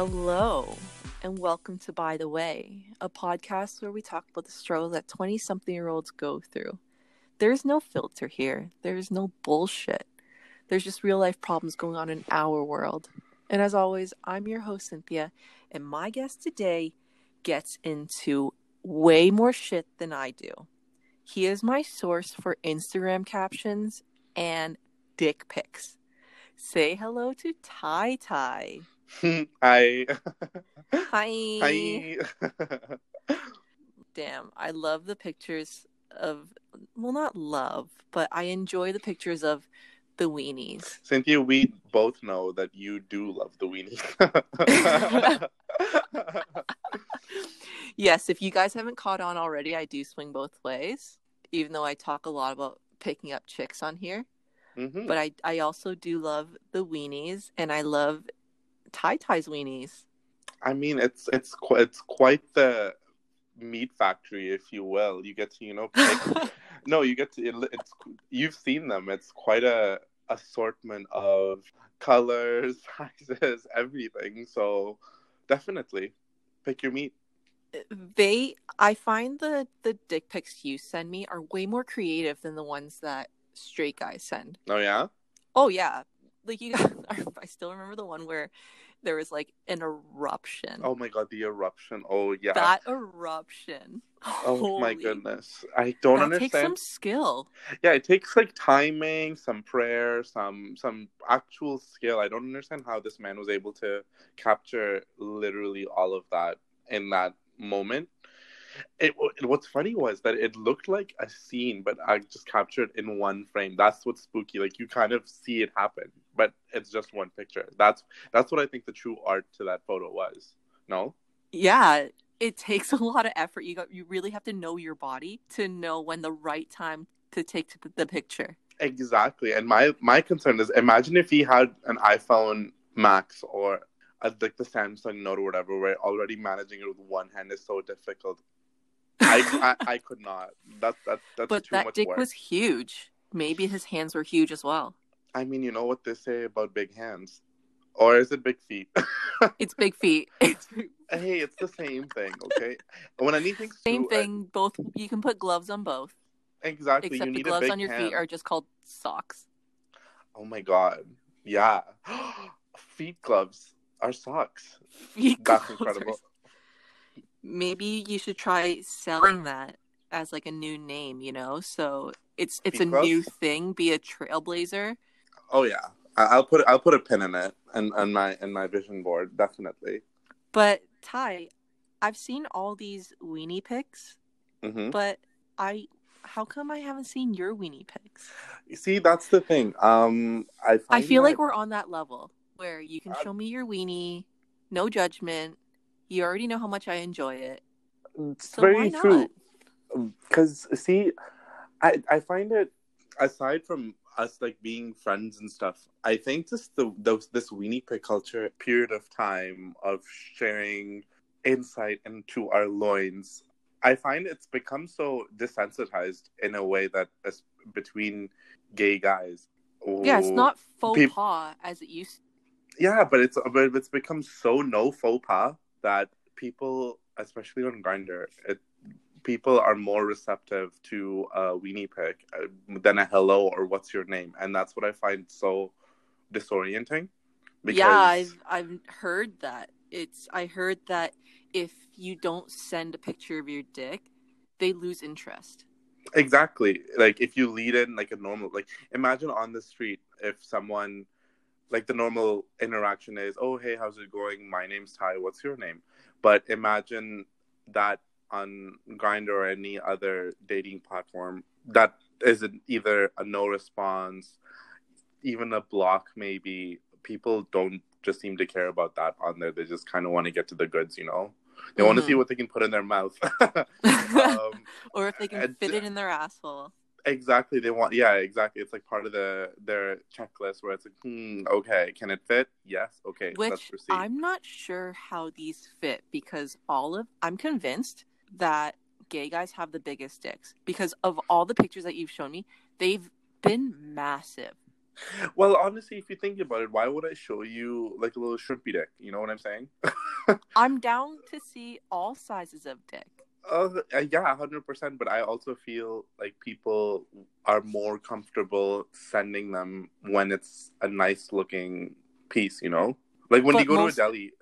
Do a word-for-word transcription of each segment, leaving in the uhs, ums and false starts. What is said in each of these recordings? Hello, and welcome to By The Way, a podcast where we talk about the struggles that twenty-something-year-olds go through. There's no filter here. There's no bullshit. There's just real-life problems going on in our world. And as always, I'm your host, Cynthia, and my guest today gets into way more shit than I do. He is my source for Instagram captions and dick pics. Say hello to Taitai. Hi. Hi. Hi. Damn, I love the pictures of, well, not love, but I enjoy the pictures of the weenies. Cynthia, we both know that you do love the weenies. Yes, if you guys haven't caught on already, I do swing both ways, even though I talk a lot about picking up chicks on here. Mm-hmm. But I, I also do love the weenies, and I love Taitai's weenies. I mean, it's it's it's quite the meat factory, if you will. You get to, you know, pick... no, you get to. It, it's you've seen them. It's quite a assortment of colors, sizes, everything. So definitely, pick your meat. They, I find the the dick pics you send me are way more creative than the ones that straight guys send. Oh yeah. Oh yeah. Like, you guys are, I still remember the one where there was like an eruption. Oh my god, the eruption. Oh yeah. That eruption. Oh Holy. My goodness. I don't that understand. It takes some skill. Yeah, it takes like timing, some prayer, some some actual skill. I don't understand how this man was able to capture literally all of that in that moment. It, what's funny was that it looked like a scene, but I just captured in one frame. That's what's spooky. Like, you kind of see it happen, but it's just one picture. That's that's what I think the true art to that photo was. No? Yeah, it takes a lot of effort. You got, you really have to know your body to know when the right time to take the, the picture. Exactly. And my, my concern is, imagine if he had an iPhone Max or a, like the Samsung Note or whatever, where already managing it with one hand is so difficult. I, I I could not. That, that, that's but too that much dick work. Was huge. Maybe his hands were huge as well. I mean, you know what they say about big hands. Or is it big feet? It's big feet. It's... Hey, it's the same thing, okay? When anything's Same true, thing. I... Both. You can put gloves on both. Exactly. Except you the need gloves a big on your hand. Feet are just called socks. Oh, my God. Yeah. Feet gloves are socks. Feet that's gloves incredible. Are... Maybe you should try selling that as like a new name, you know? So it's it's because... a new thing. Be a trailblazer. Oh yeah, I'll put I'll put a pin in it and on my and my vision board, definitely. But Ty, I've seen all these weenie pics, mm-hmm. but I how come I haven't seen your weenie pics? You see, that's the thing. Um, I find I feel that... like we're on that level where you can uh... show me your weenie, no judgment. You already know how much I enjoy it. It's so very true. Because, see, I, I find it, aside from us, like, being friends and stuff, I think just the, the this weenie pick culture period of time of sharing insight into our loins, I find it's become so desensitized in a way that as, between gay guys. Oh, yeah, it's not faux pe- pas as it used to. Yeah, but it's, but it's become so no faux pas. That people, especially on Grindr, it, people are more receptive to a weenie pic than a hello or what's your name. And that's what I find so disorienting. Because... Yeah, I've, I've heard that. It's I heard that if you don't send a picture of your dick, they lose interest. Exactly. Like, if you lead in, like, a normal... Like, imagine on the street if someone... Like, the normal interaction is, oh, hey, how's it going? My name's Ty. What's your name? But imagine that on Grindr or any other dating platform. That is either a no response, even a block maybe. People don't just seem to care about that on there. They just kind of want to get to the goods, you know? They mm-hmm. want to see what they can put in their mouth. um, or if they can and, fit it in their asshole. Exactly. They want, yeah, exactly. It's like part of the their checklist where it's like, hmm, okay, can it fit? Yes, okay. Which let's proceed. I'm not sure how these fit because all of I'm convinced that gay guys have the biggest dicks because of all the pictures that you've shown me, they've been massive. Well, honestly, if you think about it, why would I show you like a little shrimpy dick? You know what I'm saying? I'm down to see all sizes of dick. Uh, yeah, one hundred percent. But I also feel like people are more comfortable sending them when it's a nice looking piece, you know? Like when but you go most... to a deli,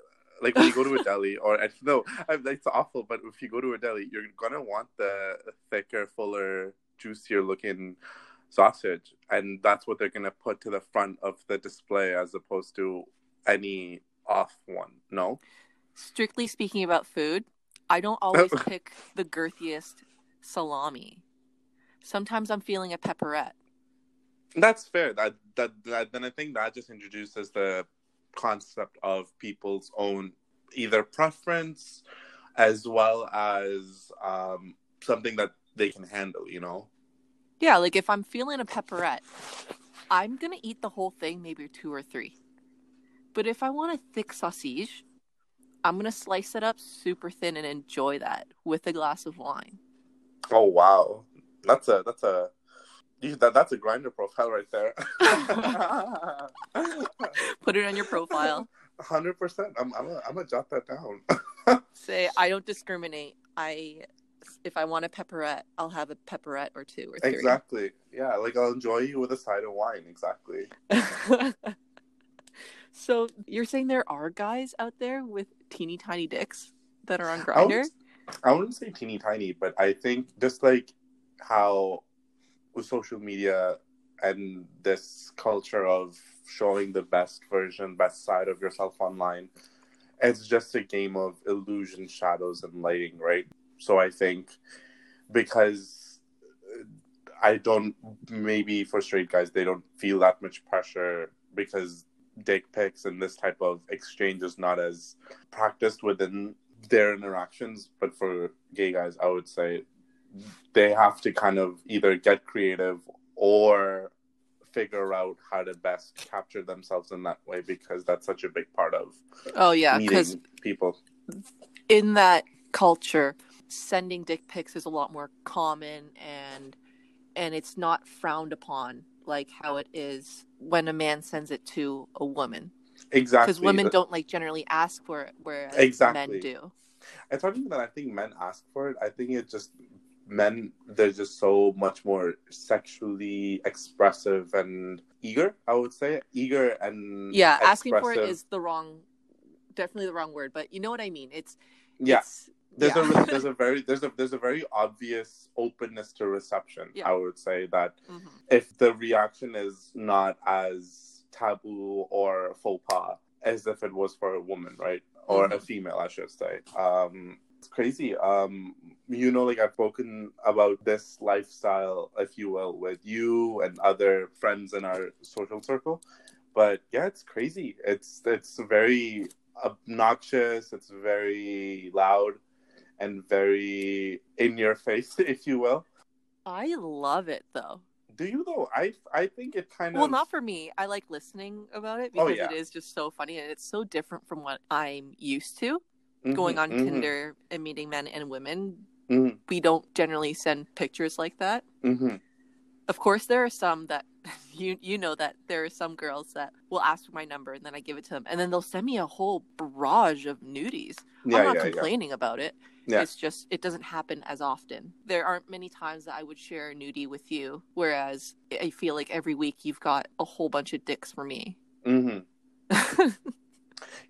like when you go to a deli, or no, it's awful, but if you go to a deli, you're going to want the thicker, fuller, juicier looking sausage. And that's what they're going to put to the front of the display as opposed to any off one, no? Strictly speaking about food, I don't always pick the girthiest salami. Sometimes I'm feeling a pepperette. That's fair. That, that that then I think that just introduces the concept of people's own either preference as well as um, something that they can handle, you know? Yeah, like if I'm feeling a pepperette, I'm going to eat the whole thing, maybe two or three. But if I want a thick sausage, I'm going to slice it up super thin and enjoy that with a glass of wine. Oh, wow. That's a, that's a, that, that's a Grindr profile right there. Put it on your profile. one hundred percent. I'm, I'm going to jot that down. Say, I don't discriminate. I, if I want a pepperette, I'll have a pepperette or two or three. Exactly. Yeah. Like I'll enjoy you with a side of wine. Exactly. So you're saying there are guys out there with teeny tiny dicks that are on Grindr? I, I wouldn't say teeny tiny, but I think just like how with social media and this culture of showing the best version, best side of yourself online, it's just a game of illusion, shadows, and lighting, right? So I think because I don't, maybe for straight guys, they don't feel that much pressure because dick pics and this type of exchange is not as practiced within their interactions. But for gay guys, I would say they have to kind of either get creative or figure out how to best capture themselves in that way, because that's such a big part of oh yeah because people in that culture, sending dick pics is a lot more common, and and it's not frowned upon like how it is when a man sends it to a woman. Exactly. Because women don't like generally ask for it, whereas exactly. men do. It's not even that I think men ask for it. I think it's just men, they're just so much more sexually expressive and eager, I would say. Eager and yeah, expressive. Asking for it is the wrong, definitely the wrong word, but you know what I mean. It's, yeah. it's there's yeah. a there's a very there's a there's a very obvious openness to reception. Yeah. I would say that mm-hmm. if the reaction is not as taboo or faux pas as if it was for a woman, right? Or mm-hmm. a female, I should say. Um, it's crazy. Um, you know, like I've spoken about this lifestyle, if you will, with you and other friends in our social circle. But yeah, it's crazy. It's it's very obnoxious. It's very loud. And very in your face, if you will. I love it, though. Do you, though? I, I think it kind well, of... Well, not for me. I like listening about it because oh, yeah. it is just so funny. And it's so different from what I'm used to. Mm-hmm, going on mm-hmm. Tinder and meeting men and women. Mm-hmm. We don't generally send pictures like that. Mm-hmm. Of course, there are some that... You you know that there are some girls that will ask for my number and then I give it to them. And then they'll send me a whole barrage of nudies. Yeah, I'm not yeah, complaining yeah. about it. Yeah. It's just, it doesn't happen as often. There aren't many times that I would share a nudie with you, whereas I feel like every week you've got a whole bunch of dicks for me. Mm-hmm.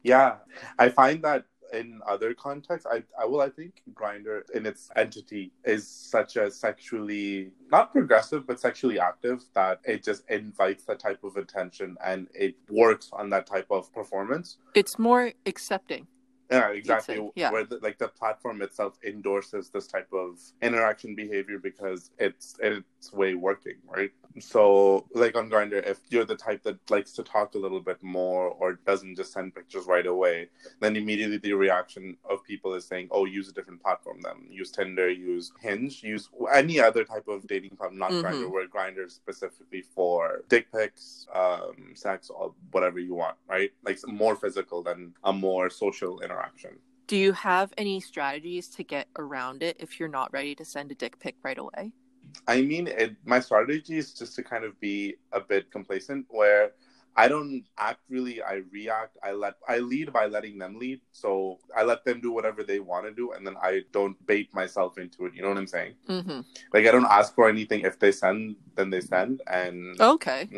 Yeah. I find that in other contexts, I, I will, I think Grindr in its entity is such a sexually, not progressive, but sexually active that it just invites that type of attention and it works on that type of performance. It's more accepting. Yeah, exactly. Yeah. Where the, like the platform itself endorses this type of interaction behavior because it's its way working, right? So like on Grindr, if you're the type that likes to talk a little bit more or doesn't just send pictures right away, then immediately the reaction of people is saying, oh, use a different platform then. Use Tinder, use Hinge, use any other type of dating platform, not mm-hmm. Grindr, where Grindr is specifically for dick pics, um, sex, or whatever you want, right? Like more physical than a more social interaction. Action. Do you have any strategies to get around it if you're not ready to send a dick pic right away? I mean, it, my strategy is just to kind of be a bit complacent, where I don't act really, I react, I let, I lead by letting them lead. So I let them do whatever they want to do, and then I don't bait myself into it. You know what I'm saying? Mm-hmm. Like, I don't ask for anything. If they send, then they send. And okay,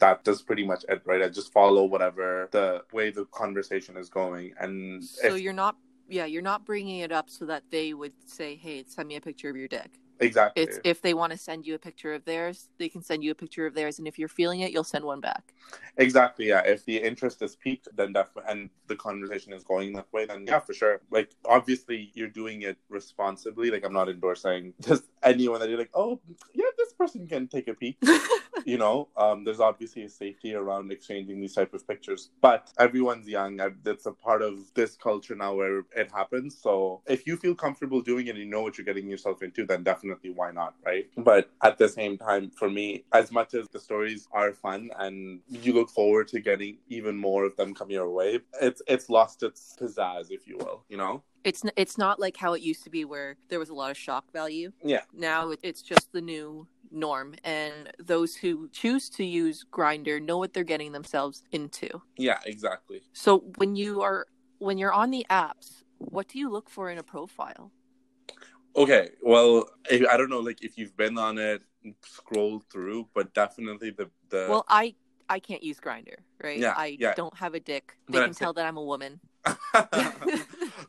that does pretty much it, right? I just follow whatever the way the conversation is going. And so if, you're not, yeah, you're not bringing it up so that they would say, hey, send me a picture of your dick. Exactly. It's if they want to send you a picture of theirs, they can send you a picture of theirs, and if you're feeling it, you'll send one back. Exactly. Yeah. If the interest is piqued, then def- and the conversation is going that way, then yeah, for sure. Like, obviously, you're doing it responsibly. Like, I'm not endorsing just anyone that you're like, oh, yeah, this person can take a peek. You know, um, there's obviously a safety around exchanging these type of pictures, but everyone's young. I, that's a part of this culture now where it happens. So if you feel comfortable doing it and you know what you're getting yourself into, then definitely why not, right? But at the same time, for me, as much as the stories are fun and you look forward to getting even more of them come your way, it's it's lost its pizzazz, if you will, you know? It's it's not like how it used to be where there was a lot of shock value. Yeah. Now it's just the new norm, and those who choose to use Grindr know what they're getting themselves into. Yeah, exactly. So when you are when you're on the apps, what do you look for in a profile? Okay, well, I don't know, like, if you've been on it, scroll through, but definitely the the. Well, I I can't use Grindr, right? Yeah, I yeah. don't have a dick. They but can tell that I'm a woman.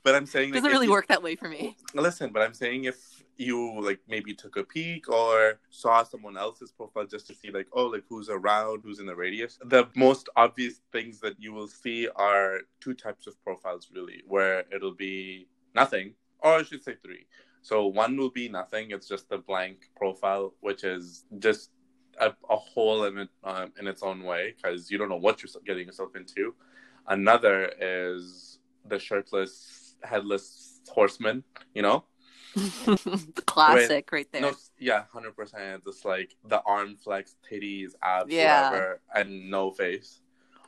But I'm saying it doesn't like, really you, work that way for me. Listen, but I'm saying if you like maybe took a peek or saw someone else's profile just to see like, oh, like who's around, who's in the radius. The most obvious things that you will see are two types of profiles really, where it'll be nothing, or I should say three. So one will be nothing. It's just the blank profile, which is just a, a hole in it, um, in its own way, because you don't know what you're getting yourself into. Another is the shirtless, headless horseman, you know? The classic with, right there. No, yeah, one hundred percent. It's like the arm flex, titties, abs, yeah. whatever, and no face.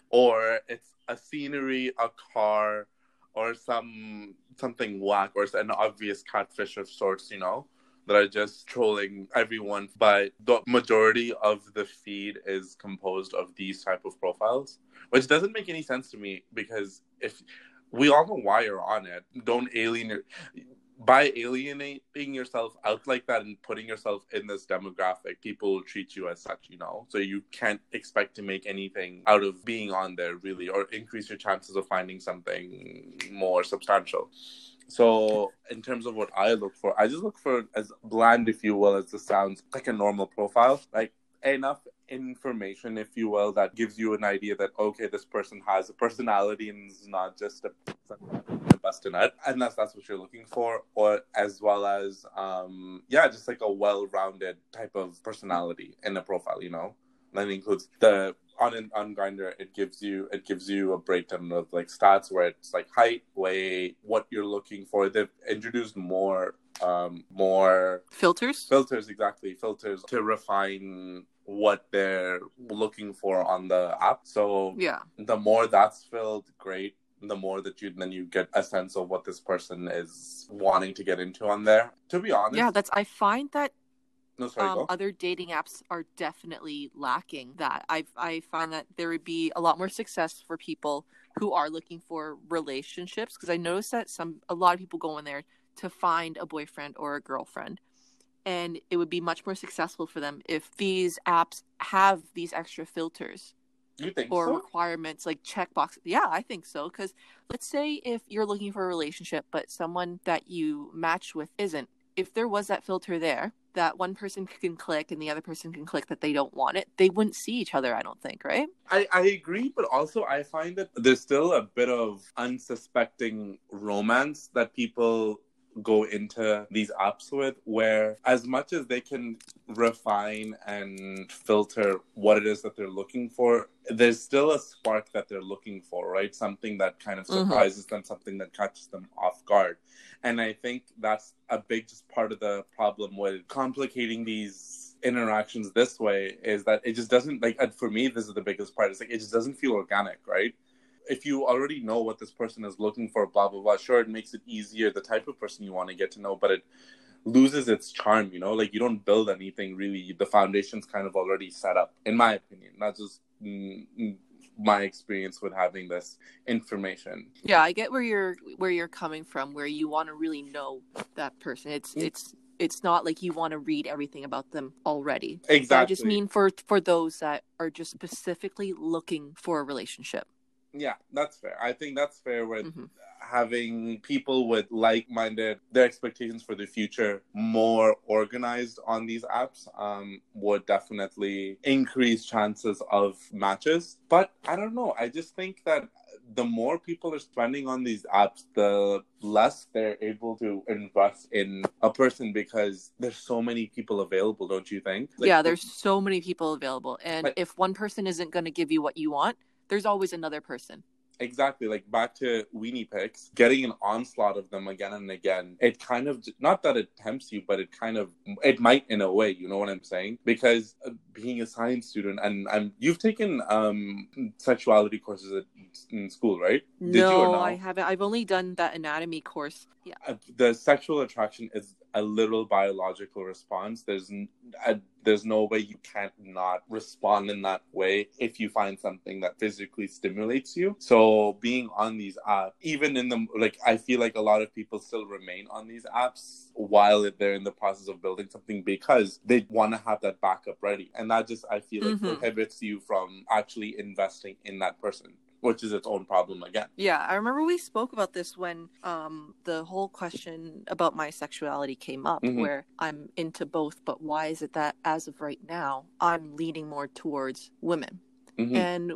Or it's a scenery, a car, or some something whack, or an obvious catfish of sorts, you know? That are just trolling everyone. But the majority of the feed is composed of these type of profiles, which doesn't make any sense to me, because if we all know why you're on it, don't alienate by alienating yourself out like that and putting yourself in this demographic, people will treat you as such, you know? So you can't expect to make anything out of being on there really, or increase your chances of finding something more substantial. So in terms of what I look for, I just look for as bland, if you will, as this sounds, like a normal profile, like enough information, if you will, that gives you an idea that, okay, this person has a personality and is not just a bust a nut, unless that's what you're looking for, or as well as, um, yeah, just like a well-rounded type of personality in a profile, you know? That includes the on on Grindr. It gives you it gives you a breakdown of like stats where it's like height, weight, what you're looking for. They've introduced more um more filters. Filters exactly filters to refine what they're looking for on the app. So yeah, the more that's filled, great. The more that you then you get a sense of what this person is wanting to get into on there. To be honest, yeah, that's I find that. No, sorry, um, other dating apps are definitely lacking that. I I find that there would be a lot more success for people who are looking for relationships, because I noticed that some a lot of people go in there to find a boyfriend or a girlfriend, and it would be much more successful for them if these apps have these extra filters. You think or so? Requirements like checkbox. Yeah, I think so. Because let's say if you're looking for a relationship, but someone that you match with isn't. If there was that filter there, that one person can click and the other person can click that they don't want it, they wouldn't see each other, I don't think, right? I, I agree, but also I find that there's still a bit of unsuspecting romance that people go into these apps with, where as much as they can refine and filter what it is that they're looking for, there's still a spark that they're looking for, right? Something that kind of surprises mm-hmm. them, something that catches them off guard. And I think that's a big just part of the problem with complicating these interactions this way, is that it just doesn't, like, and for me, this is the biggest part. It's like, it just doesn't feel organic, right? If you already know what this person is looking for, blah, blah, blah, sure, it makes it easier, the type of person you want to get to know, but it loses its charm, you know? Like, you don't build anything, really. The foundation's kind of already set up, in my opinion. Not just mm, my experience with having this information. Yeah, I get where you're where you're coming from, where you want to really know that person. It's mm. it's it's not like you want to read everything about them already. Exactly. So I just mean for for those that are just specifically looking for a relationship. Yeah, that's fair. I think that's fair with mm-hmm. having people with like-minded, their expectations for the future more organized on these apps um, would definitely increase chances of matches. But I don't know. I just think that the more people are spending on these apps, the less they're able to invest in a person because there's so many people available, don't you think? Like, yeah, there's so many people available. And but- if one person isn't going to give you what you want, there's always another person. Exactly. Like, back to weenie pics, getting an onslaught of them again and again, it kind of, not that it tempts you, but it kind of, it might in a way, you know what I'm saying? Because being a science student, and I'm, you've taken um, sexuality courses at, in school, right? Did no, you or no, I haven't. I've only done that anatomy course. Yeah. Uh, the sexual attraction is a literal biological response. There's a, there's no way you can't not respond in that way if you find something that physically stimulates you. So being on these apps, even in the, like, I feel like a lot of people still remain on these apps while they're in the process of building something because they want to have that backup ready. And that just, I feel like, mm-hmm. prohibits you from actually investing in that person, which is its own problem again. Yeah, I remember we spoke about this when um, the whole question about my sexuality came up, mm-hmm. where I'm into both, but why is it that as of right now, I'm leaning more towards women? Mm-hmm. And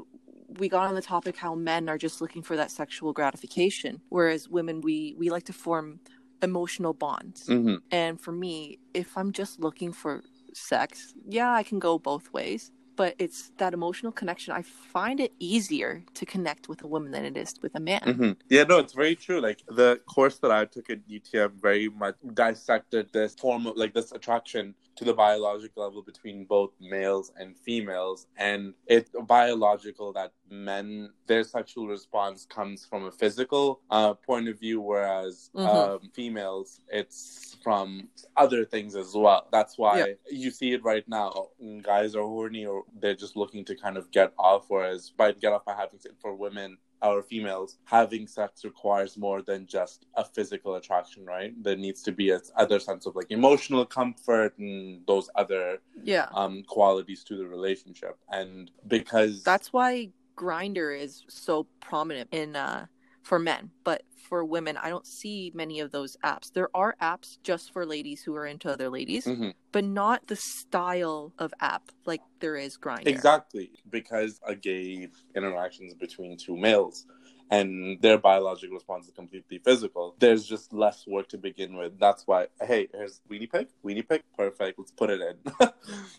we got on the topic how men are just looking for that sexual gratification, whereas women, we, we like to form emotional bonds. Mm-hmm. And for me, if I'm just looking for sex, yeah, I can go both ways. But it's that emotional connection. I find it easier to connect with a woman than it is with a man. Mm-hmm. Yeah, no, it's very true. Like, the course that I took at U T M very much dissected this form of, like, this attraction to the biological level between both males and females. And it's biological that men, their sexual response comes from a physical uh, point of view, whereas mm-hmm. um, females, it's from other things as well. That's why yeah. you see it right now. Guys are horny, or they're just looking to kind of get off, whereas by get off by having sex, for women or females, having sex requires more than just a physical attraction, right? There needs to be a other sense of, like, emotional comfort and those other yeah. um, qualities to the relationship. And because that's why Grindr is so prominent in uh, for men, but for women, I don't see many of those apps. There are apps just for ladies who are into other ladies, mm-hmm. but not the style of app like there is Grindr. Exactly, because a gay interactions between two males and their biological response is completely physical. There's just less work to begin with. That's why, hey, here's weenie pic, weenie pic, perfect, let's put it in.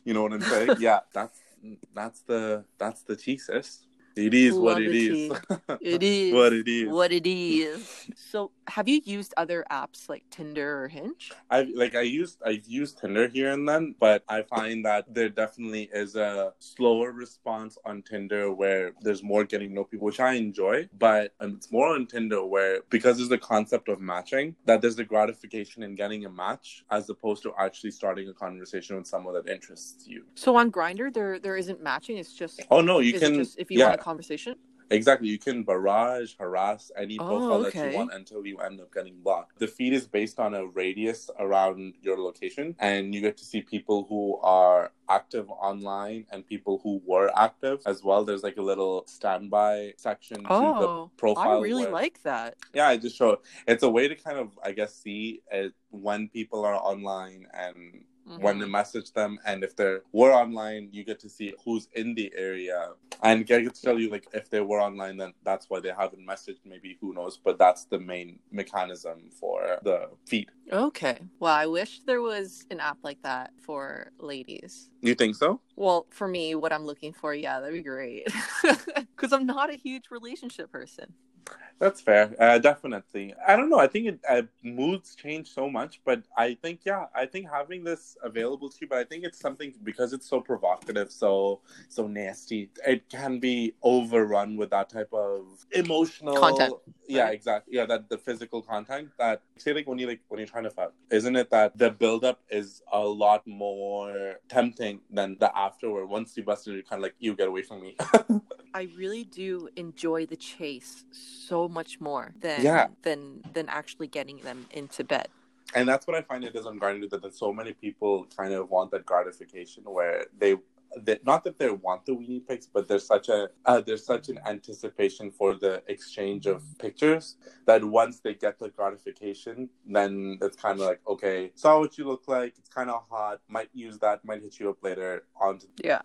You know what I'm saying? Yeah, that's that's the that's the thesis. It is Love what it is. It is what it is. What it is. So, have you used other apps like Tinder or Hinge? I like I used I've used Tinder here and then, but I find that there definitely is a slower response on Tinder where there's more getting to know people, which I enjoy. But um, it's more on Tinder where, because there's the concept of matching, that there's the gratification in getting a match as opposed to actually starting a conversation with someone that interests you. So on Grindr, there there isn't matching. It's just oh no, you can just, if you yeah. want conversation? Exactly. You can barrage, harass any oh, profile okay. that you want until you end up getting blocked. The feed is based on a radius around your location, and you get to see people who are active online and people who were active as well. There's like a little standby section oh, to the profile. I really where, like that. Yeah, I just show it. It's a way to kind of, I guess, see it when people are online and mm-hmm. when to message them, and if they were online, you get to see who's in the area. And I can tell you, like, if they were online, then that's why they haven't messaged, maybe, who knows, but that's the main mechanism for the feed. Okay. Well, I wish there was an app like that for ladies. You think so? Well, for me, what I'm looking for, yeah, that'd be great. Because I'm not a huge relationship person. That's fair. Uh, definitely. I don't know. I think it, uh, moods change so much, but I think, yeah, I think having this available to you, but I think it's something, because it's so provocative, so so nasty, it can be overrun with that type of emotional content. Yeah, right? Exactly. Yeah, that the physical content that, say, like when, you, like, when you're trying to fuck, isn't it that the buildup is a lot more tempting than the afterward? Once you bust it, you're kind of like, you get away from me. I really do enjoy the chase so much more than yeah. than than actually getting them into bed. And that's what I find it is on Grindr, that, that so many people kind of want that gratification where they, they not that they want the weenie pics, but there's such a uh, there's such an anticipation for the exchange of pictures that once they get the gratification, then it's kind of like, okay, saw what you look like, it's kind of hot, might use that, might hit you up later on to- yeah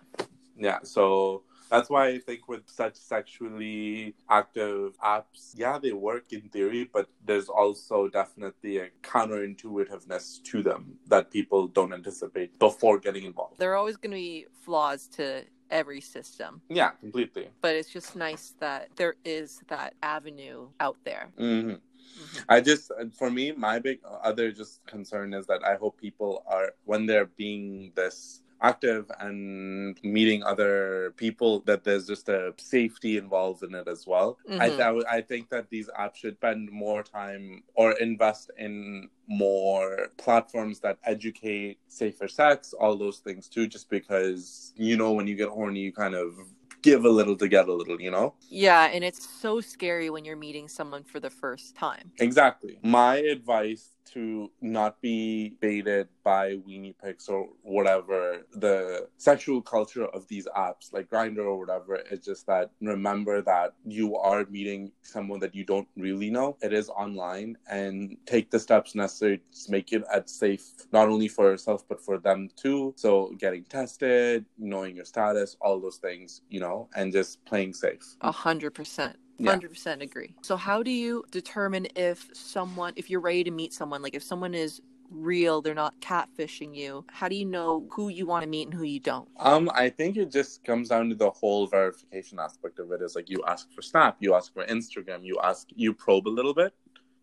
yeah so that's why I think with such sexually active apps, yeah, they work in theory, but there's also definitely a counterintuitiveness to them that people don't anticipate before getting involved. There are always going to be flaws to every system. Yeah, completely. But it's just nice that there is that avenue out there. Mm-hmm. Mm-hmm. I just, for me, my big other just concern is that I hope people are, when they're being this active and meeting other people, that there's just a safety involved in it as well. Mm-hmm. I, th- I think that these apps should spend more time or invest in more platforms that educate safer sex, all those things too, just because, you know, when you get horny, you kind of give a little to get a little, you know? Yeah, and it's so scary when you're meeting someone for the first time. Exactly. My advice to not be baited by weenie pics or whatever, the sexual culture of these apps, like Grindr or whatever, it's just that remember that you are meeting someone that you don't really know. It is online, and take the steps necessary to make it as safe, not only for yourself, but for them too. So getting tested, knowing your status, all those things, you know, and just playing safe. A hundred percent. one hundred percent yeah. Agree. So how do you determine if someone, if you're ready to meet someone, like if someone is real, they're not catfishing you, how do you know who you want to meet and who you don't? Um, I think it just comes down to the whole verification aspect of it. It's like you ask for Snap, you ask for Instagram, you ask, you probe a little bit,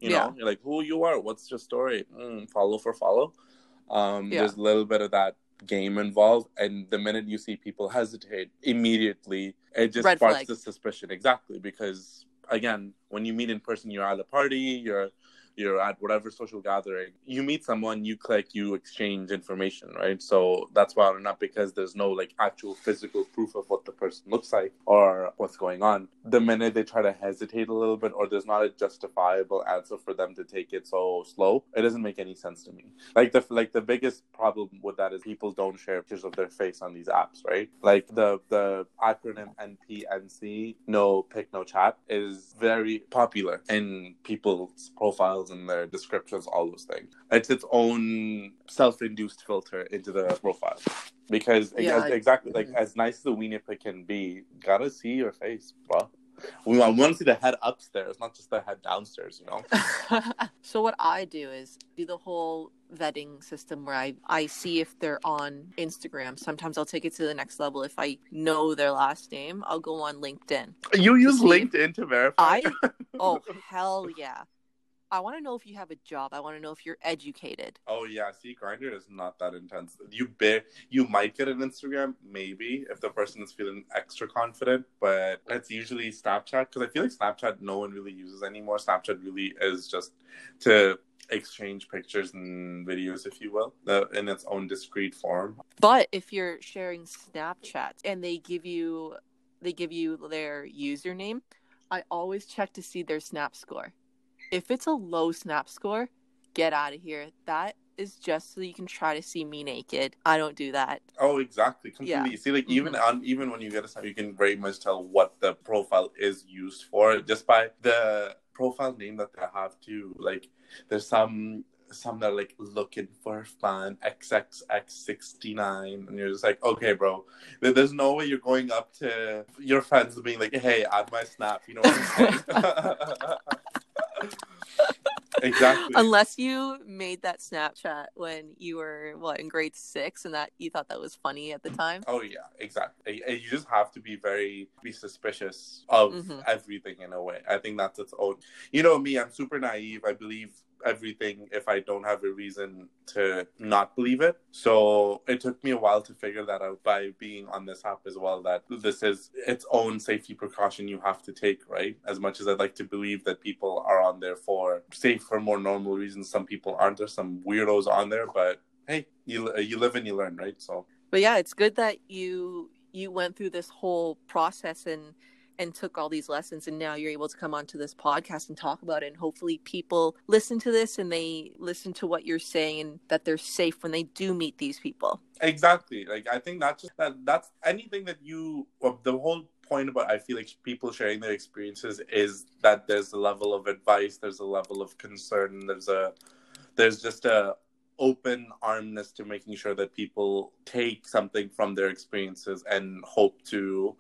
you know, yeah. You're like, who you are, what's your story? Mm, follow for follow. Um, yeah. There's a little bit of that game involved, and the minute you see people hesitate, immediately it just red sparks flag. The suspicion. Exactly, because again, when you meet in person, you're at a party, you're you're at whatever social gathering, you meet someone, you click, you exchange information, right? So that's why, not because there's no like actual physical proof of what the person looks like or what's going on. The minute they try to hesitate a little bit, or there's not a justifiable answer for them to take it so slow, it doesn't make any sense to me. Like the like the biggest problem with that is people don't share pictures of their face on these apps, right? Like the the acronym N P N C, no pic, no chat, is very popular in people's profiles and their descriptions, all those things. It's its own self-induced filter into the profile. Because yeah, as, I, exactly, I, like I, as nice as the weenie pic can be, gotta see your face, bro. We want to see the head upstairs, not just the head downstairs, you know? So what I do is do the whole vetting system where I, I see if they're on Instagram. Sometimes I'll take it to the next level. If I know their last name, I'll go on LinkedIn. You use to LinkedIn to verify? I, oh, hell yeah. I want to know if you have a job. I want to know if you're educated. Oh, yeah. See, Grindr is not that intense. You ba- you might get an Instagram, maybe, if the person is feeling extra confident. But it's usually Snapchat, because I feel like Snapchat no one really uses anymore. Snapchat really is just to exchange pictures and videos, if you will, in its own discrete form. But if you're sharing Snapchat and they give you, they give you their username, I always check to see their Snap score. If it's a low Snap score, get out of here. That is just so you can try to see me naked. I don't do that. Oh, exactly. Completely. Yeah. See, like, even mm-hmm. on, even when you get a Snap, you can very much tell what the profile is used for just by the profile name that they have, too. Like, there's some... some that are like looking for fun, triple X sixty-nine, and you're just like, okay, bro, there's no way you're going up to your friends being like, hey, add my Snap, you know what I'm saying? Exactly. Unless you made that Snapchat when you were, what, in grade six, and that you thought that was funny at the time. Oh, yeah, exactly. You just have to be very be suspicious of mm-hmm. everything in a way. I think that's its own. You know me, I'm super naive. I believe everything if I don't have a reason to not believe it. So it took me a while to figure that out by being on this app as well, that this is its own safety precaution you have to take, right? As much as I'd like to believe that people are on there for safe or more normal reasons, some people aren't. There's some weirdos on there, but hey, you you live and you learn, right? So, but yeah, it's good that you you went through this whole process and and took all these lessons, and now you're able to come onto this podcast and talk about it, and hopefully people listen to this and they listen to what you're saying, and that they're safe when they do meet these people. Exactly. Like, I think that's just that that's anything that you the whole point about, I feel like, people sharing their experiences is that there's a level of advice, there's a level of concern, there's a there's just a open armness to making sure that people take something from their experiences and hope to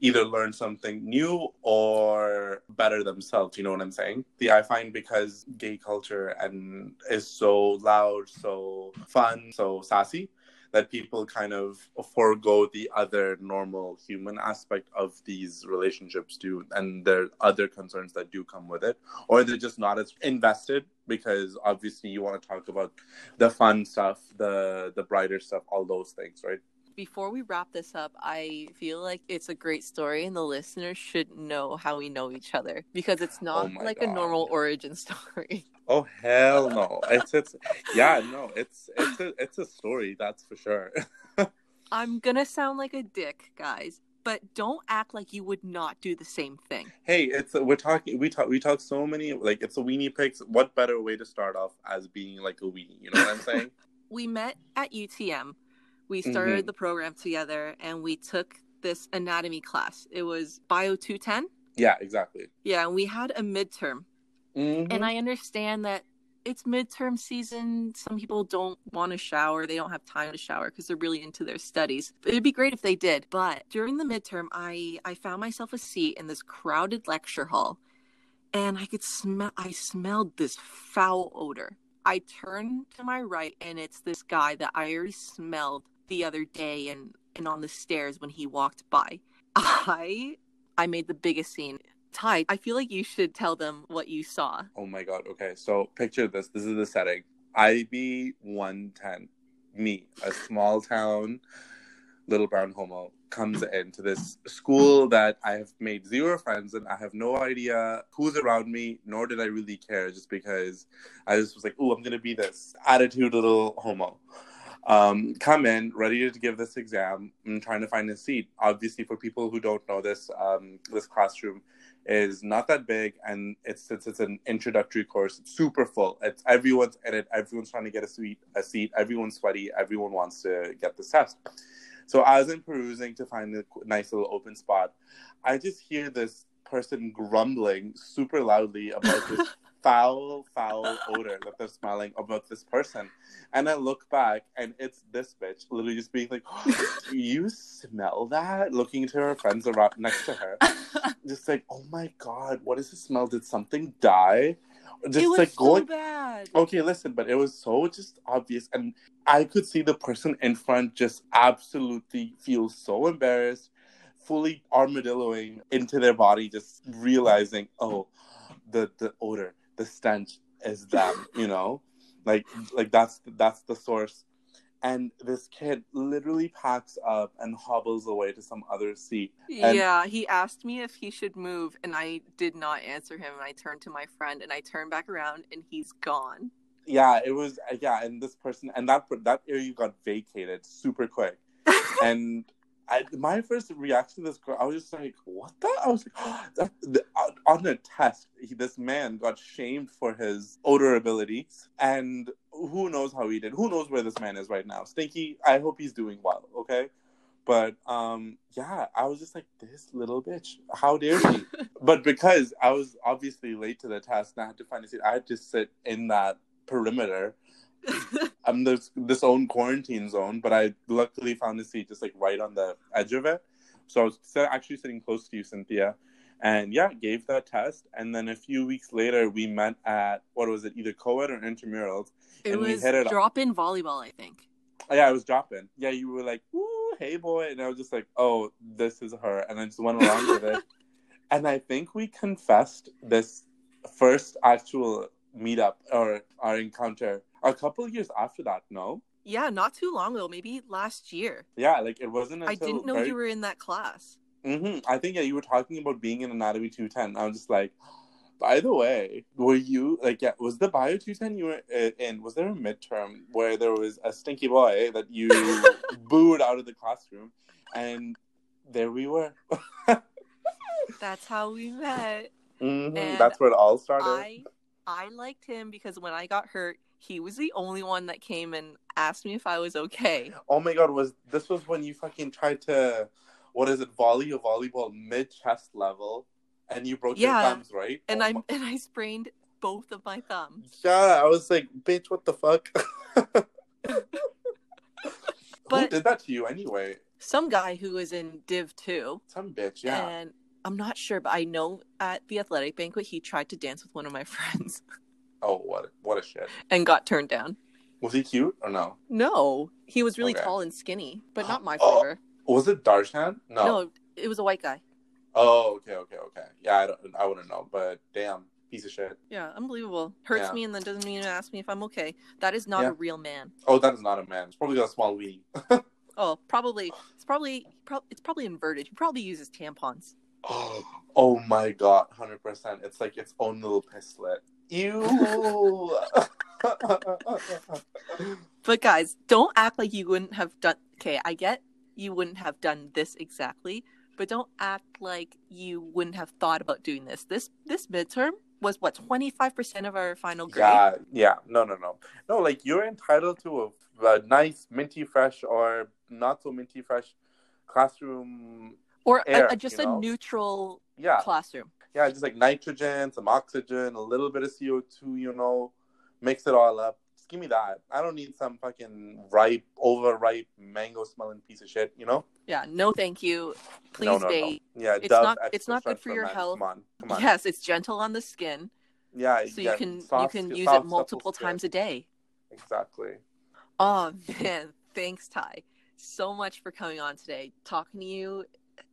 either learn something new or better themselves. You know what I'm saying? The I find because gay culture and is so loud, so fun, so sassy, that people kind of forego the other normal human aspect of these relationships too, and there are other concerns that do come with it, or they're just not as invested, because obviously you want to talk about the fun stuff, the the brighter stuff, all those things, right? Before we wrap this up, I feel like it's a great story, and the listeners should know how we know each other, because it's not oh like God. a normal origin story. Oh, hell no. It's, it's, yeah, no, it's, it's a, it's a story. That's for sure. I'm going to sound like a dick, guys, but don't act like you would not do the same thing. Hey, it's, we're talking, we talk, we talk so many, like, it's a weenie pics. What better way to start off as being like a weenie? You know what I'm saying? We met at U T M. We started mm-hmm. the program together, and we took this anatomy class. It was Bio two ten. Yeah, exactly. Yeah, and we had a midterm. Mm-hmm. And I understand that it's midterm season. Some people don't want to shower. They don't have time to shower because they're really into their studies. It'd be great if they did. But during the midterm, I, I found myself a seat in this crowded lecture hall, and I could smell, I smelled this foul odor. I turned to my right, and it's this guy that I already smelled the other day and, and on the stairs when he walked by. I I made the biggest scene. Ty, I feel like you should tell them what you saw. Oh my God. Okay. So picture this. This is the setting. I B one ten. Me, a small town, little brown homo, comes into this school that I have made zero friends and I have no idea who's around me, nor did I really care, just because I just was like, oh, I'm going to be this attitude little homo. Um, come in, ready to give this exam. I'm trying to find a seat. Obviously, for people who don't know this, um, this classroom is not that big, and it's since it's an introductory course, it's super full. It's everyone's in it. Everyone's trying to get a seat. A seat. Everyone's sweaty. Everyone wants to get this test. So as I'm perusing to find a nice little open spot, I just hear this person grumbling super loudly about this foul, foul odor that they're smelling about this person. And I look back, and it's this bitch literally just being like, oh, do you smell that? Looking to her friends around next to her. Just like, oh my God, what does it smell? Did something die? Just it was like so going, bad. Okay, listen, but it was so just obvious. And I could see the person in front just absolutely feel so embarrassed, fully armadilloing into their body, just realizing, oh, the, the odor, the stench is them, you know? Like, like that's that's the source. And this kid literally packs up and hobbles away to some other seat. And yeah, he asked me if he should move, and I did not answer him. And I turned to my friend, and I turned back around, and he's gone. Yeah, it was, yeah, and this person, and that that area got vacated super quick. And I, my first reaction to this girl, I was just like, what the? I was like, oh, that, the, on a test, he, this man got shamed for his odor abilities. And who knows how he did? Who knows where this man is right now? Stinky, I hope he's doing well, okay? But, um, yeah, I was just like, this little bitch, how dare she? But because I was obviously late to the test and I had to find a seat, I had to sit in that perimeter. I'm this, this own quarantine zone, but I luckily found a seat just like right on the edge of it. So I was actually sitting close to you, Cynthia, And yeah, gave that test. And then a few weeks later, we met at, what was it, either co-ed or intramurals. It and was we hit it drop-in up. volleyball, I think. Oh, yeah, it was drop-in. Yeah, you were like, ooh, hey, boy. And I was just like, oh, this is her. And I just went along with it. And I think we confessed this first actual meetup or our encounter a couple of years after that, no? Yeah, not too long ago. Maybe last year. Yeah, like it wasn't until... I didn't know very... you were in that class. Mm-hmm. I think, yeah, you were talking about being in an I B two ten. I was just like, by the way, were you, like, yeah, was the Bio two ten you were in, was there a midterm where there was a stinky boy that you booed out of the classroom? And there we were. That's how we met. Mm-hmm. That's where it all started. I, I liked him because when I got hurt, he was the only one that came and asked me if I was okay. Oh my God, was this was when you fucking tried to... What is it, volley or volleyball mid-chest level, and you broke yeah. your thumbs, right? And oh I my... and I sprained both of my thumbs. Yeah, I was like, bitch, what the fuck? But who did that to you anyway? Some guy who was in Div two. Some bitch, yeah. And I'm not sure, but I know at the athletic banquet, he tried to dance with one of my friends. Oh, what a, what a shit. And got turned down. Was he cute or no? No. He was really okay. tall and skinny, but not my flavor. Oh. Was it Darshan? No. No, it was a white guy. Oh, okay, okay, okay. Yeah, I don't, I wouldn't know, but damn, piece of shit. Yeah, unbelievable. Hurts yeah. me and then doesn't even ask me if I'm okay. That is not yeah. a real man. Oh, that is not a man. It's probably got a small weenie. Oh, probably. It's probably pro- It's probably inverted. He probably uses tampons. Oh, oh my God, one hundred percent. It's like its own little pisslet. Ew. But guys, don't act like you wouldn't have done... Okay, I get... you wouldn't have done this exactly, but don't act like you wouldn't have thought about doing this. This this midterm was, what, twenty-five percent of our final grade? Yeah, yeah. No, no, no. No, like, you're entitled to a, a nice, minty fresh or not-so-minty fresh classroom Or air, a, a, just you know? a neutral yeah. classroom. Yeah, just, like, nitrogen, some oxygen, a little bit of C O two, you know, mix it all up. Give me that. I don't need some fucking ripe, overripe, mango-smelling piece of shit, you know? Yeah, no thank you. Please no, no, date. No. Yeah, it's not, it's not good for your man. health. Come on, come on. Yes, it's gentle on the skin. Yeah, so yeah, you can soft, you can use soft, it multiple times skin. a day. Exactly. Oh, man. Thanks, Ty. So much for coming on today. Talking to you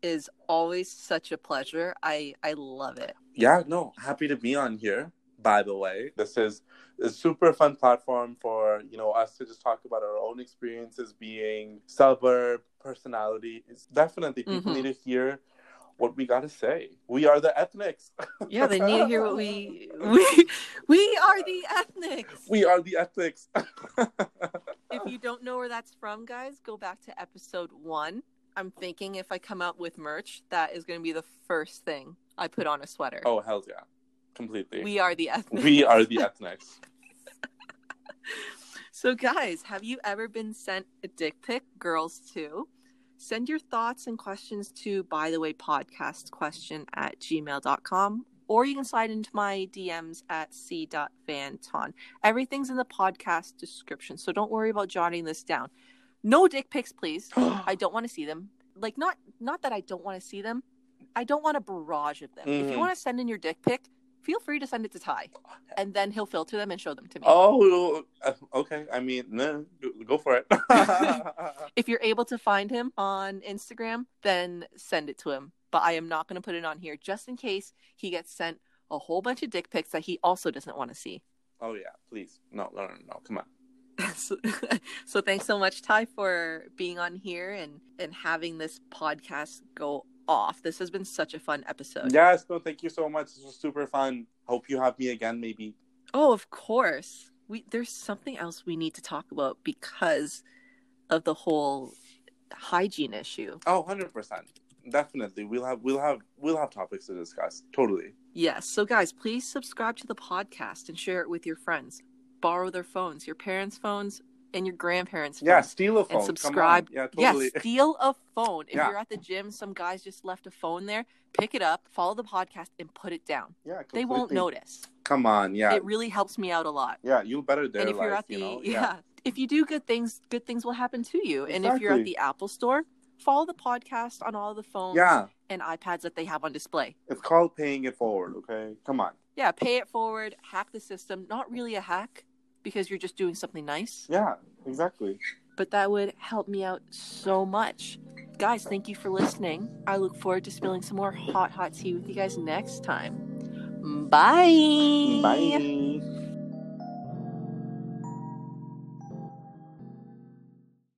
is always such a pleasure. I, I love it. Yeah, no. Happy to be on here. By the way, this is a super fun platform for, you know, us to just talk about our own experiences being suburb personality. It's definitely people mm-hmm. need to hear what we got to say. We are the ethnics. Yeah, they need to hear what we we we are the ethnics. We are the ethnics. If you don't know where that's from, guys, go back to episode one. I'm thinking if I come out with merch, that is going to be the first thing I put on a sweater. Oh, hell yeah. Completely. We are the ethnics. We are the ethnics. So guys, have you ever been sent a dick pic? Girls too. Send your thoughts and questions to by the way podcast question at gmail dot com, or you can slide into my D Ms at c dot vanton. Everything's in the podcast description, so don't worry about jotting this down. No dick pics, please. I don't want to see them. Like not not that I don't want to see them. I don't want a barrage of them. Mm. If you want to send in your dick pic, feel free to send it to Ty, and then he'll filter them and show them to me. Oh, okay. I mean, nah, go for it. If you're able to find him on Instagram, then send it to him. But I am not going to put it on here just in case he gets sent a whole bunch of dick pics that he also doesn't want to see. Oh, yeah. Please. No, no, no, no. Come on. So, so thanks so much, Ty, for being on here and, and having this podcast go off. This has been such a fun episode. Yes, no, thank you so much. This was super fun. Hope you have me again, maybe. Oh, of course. We there's something else we need to talk about because of the whole hygiene issue. Oh, one hundred percent. Definitely. We'll have we'll have we'll have topics to discuss. Totally. Yes. So guys, please subscribe to the podcast and share it with your friends. Borrow their phones, your parents' phones, and your grandparents' phone. Yeah, steal a phone. And subscribe. Yeah, totally. Yeah, steal a phone. If yeah. you're at the gym, some guys just left a phone there. Pick it up, follow the podcast, and put it down. Yeah, completely. They won't notice. Come on, yeah. It really helps me out a lot. Yeah, you better their and if life, you're at the, you know? Yeah. yeah. If you do good things, good things will happen to you. Exactly. And if you're at the Apple store, follow the podcast on all the phones yeah. and iPads that they have on display. It's called paying it forward, okay? Come on. Yeah, pay it forward, hack the system. Not really a hack because you're just doing something nice. Yeah, exactly. But that would help me out so much. Guys, thank you for listening. I look forward to spilling some more hot, hot tea with you guys next time. Bye. Bye.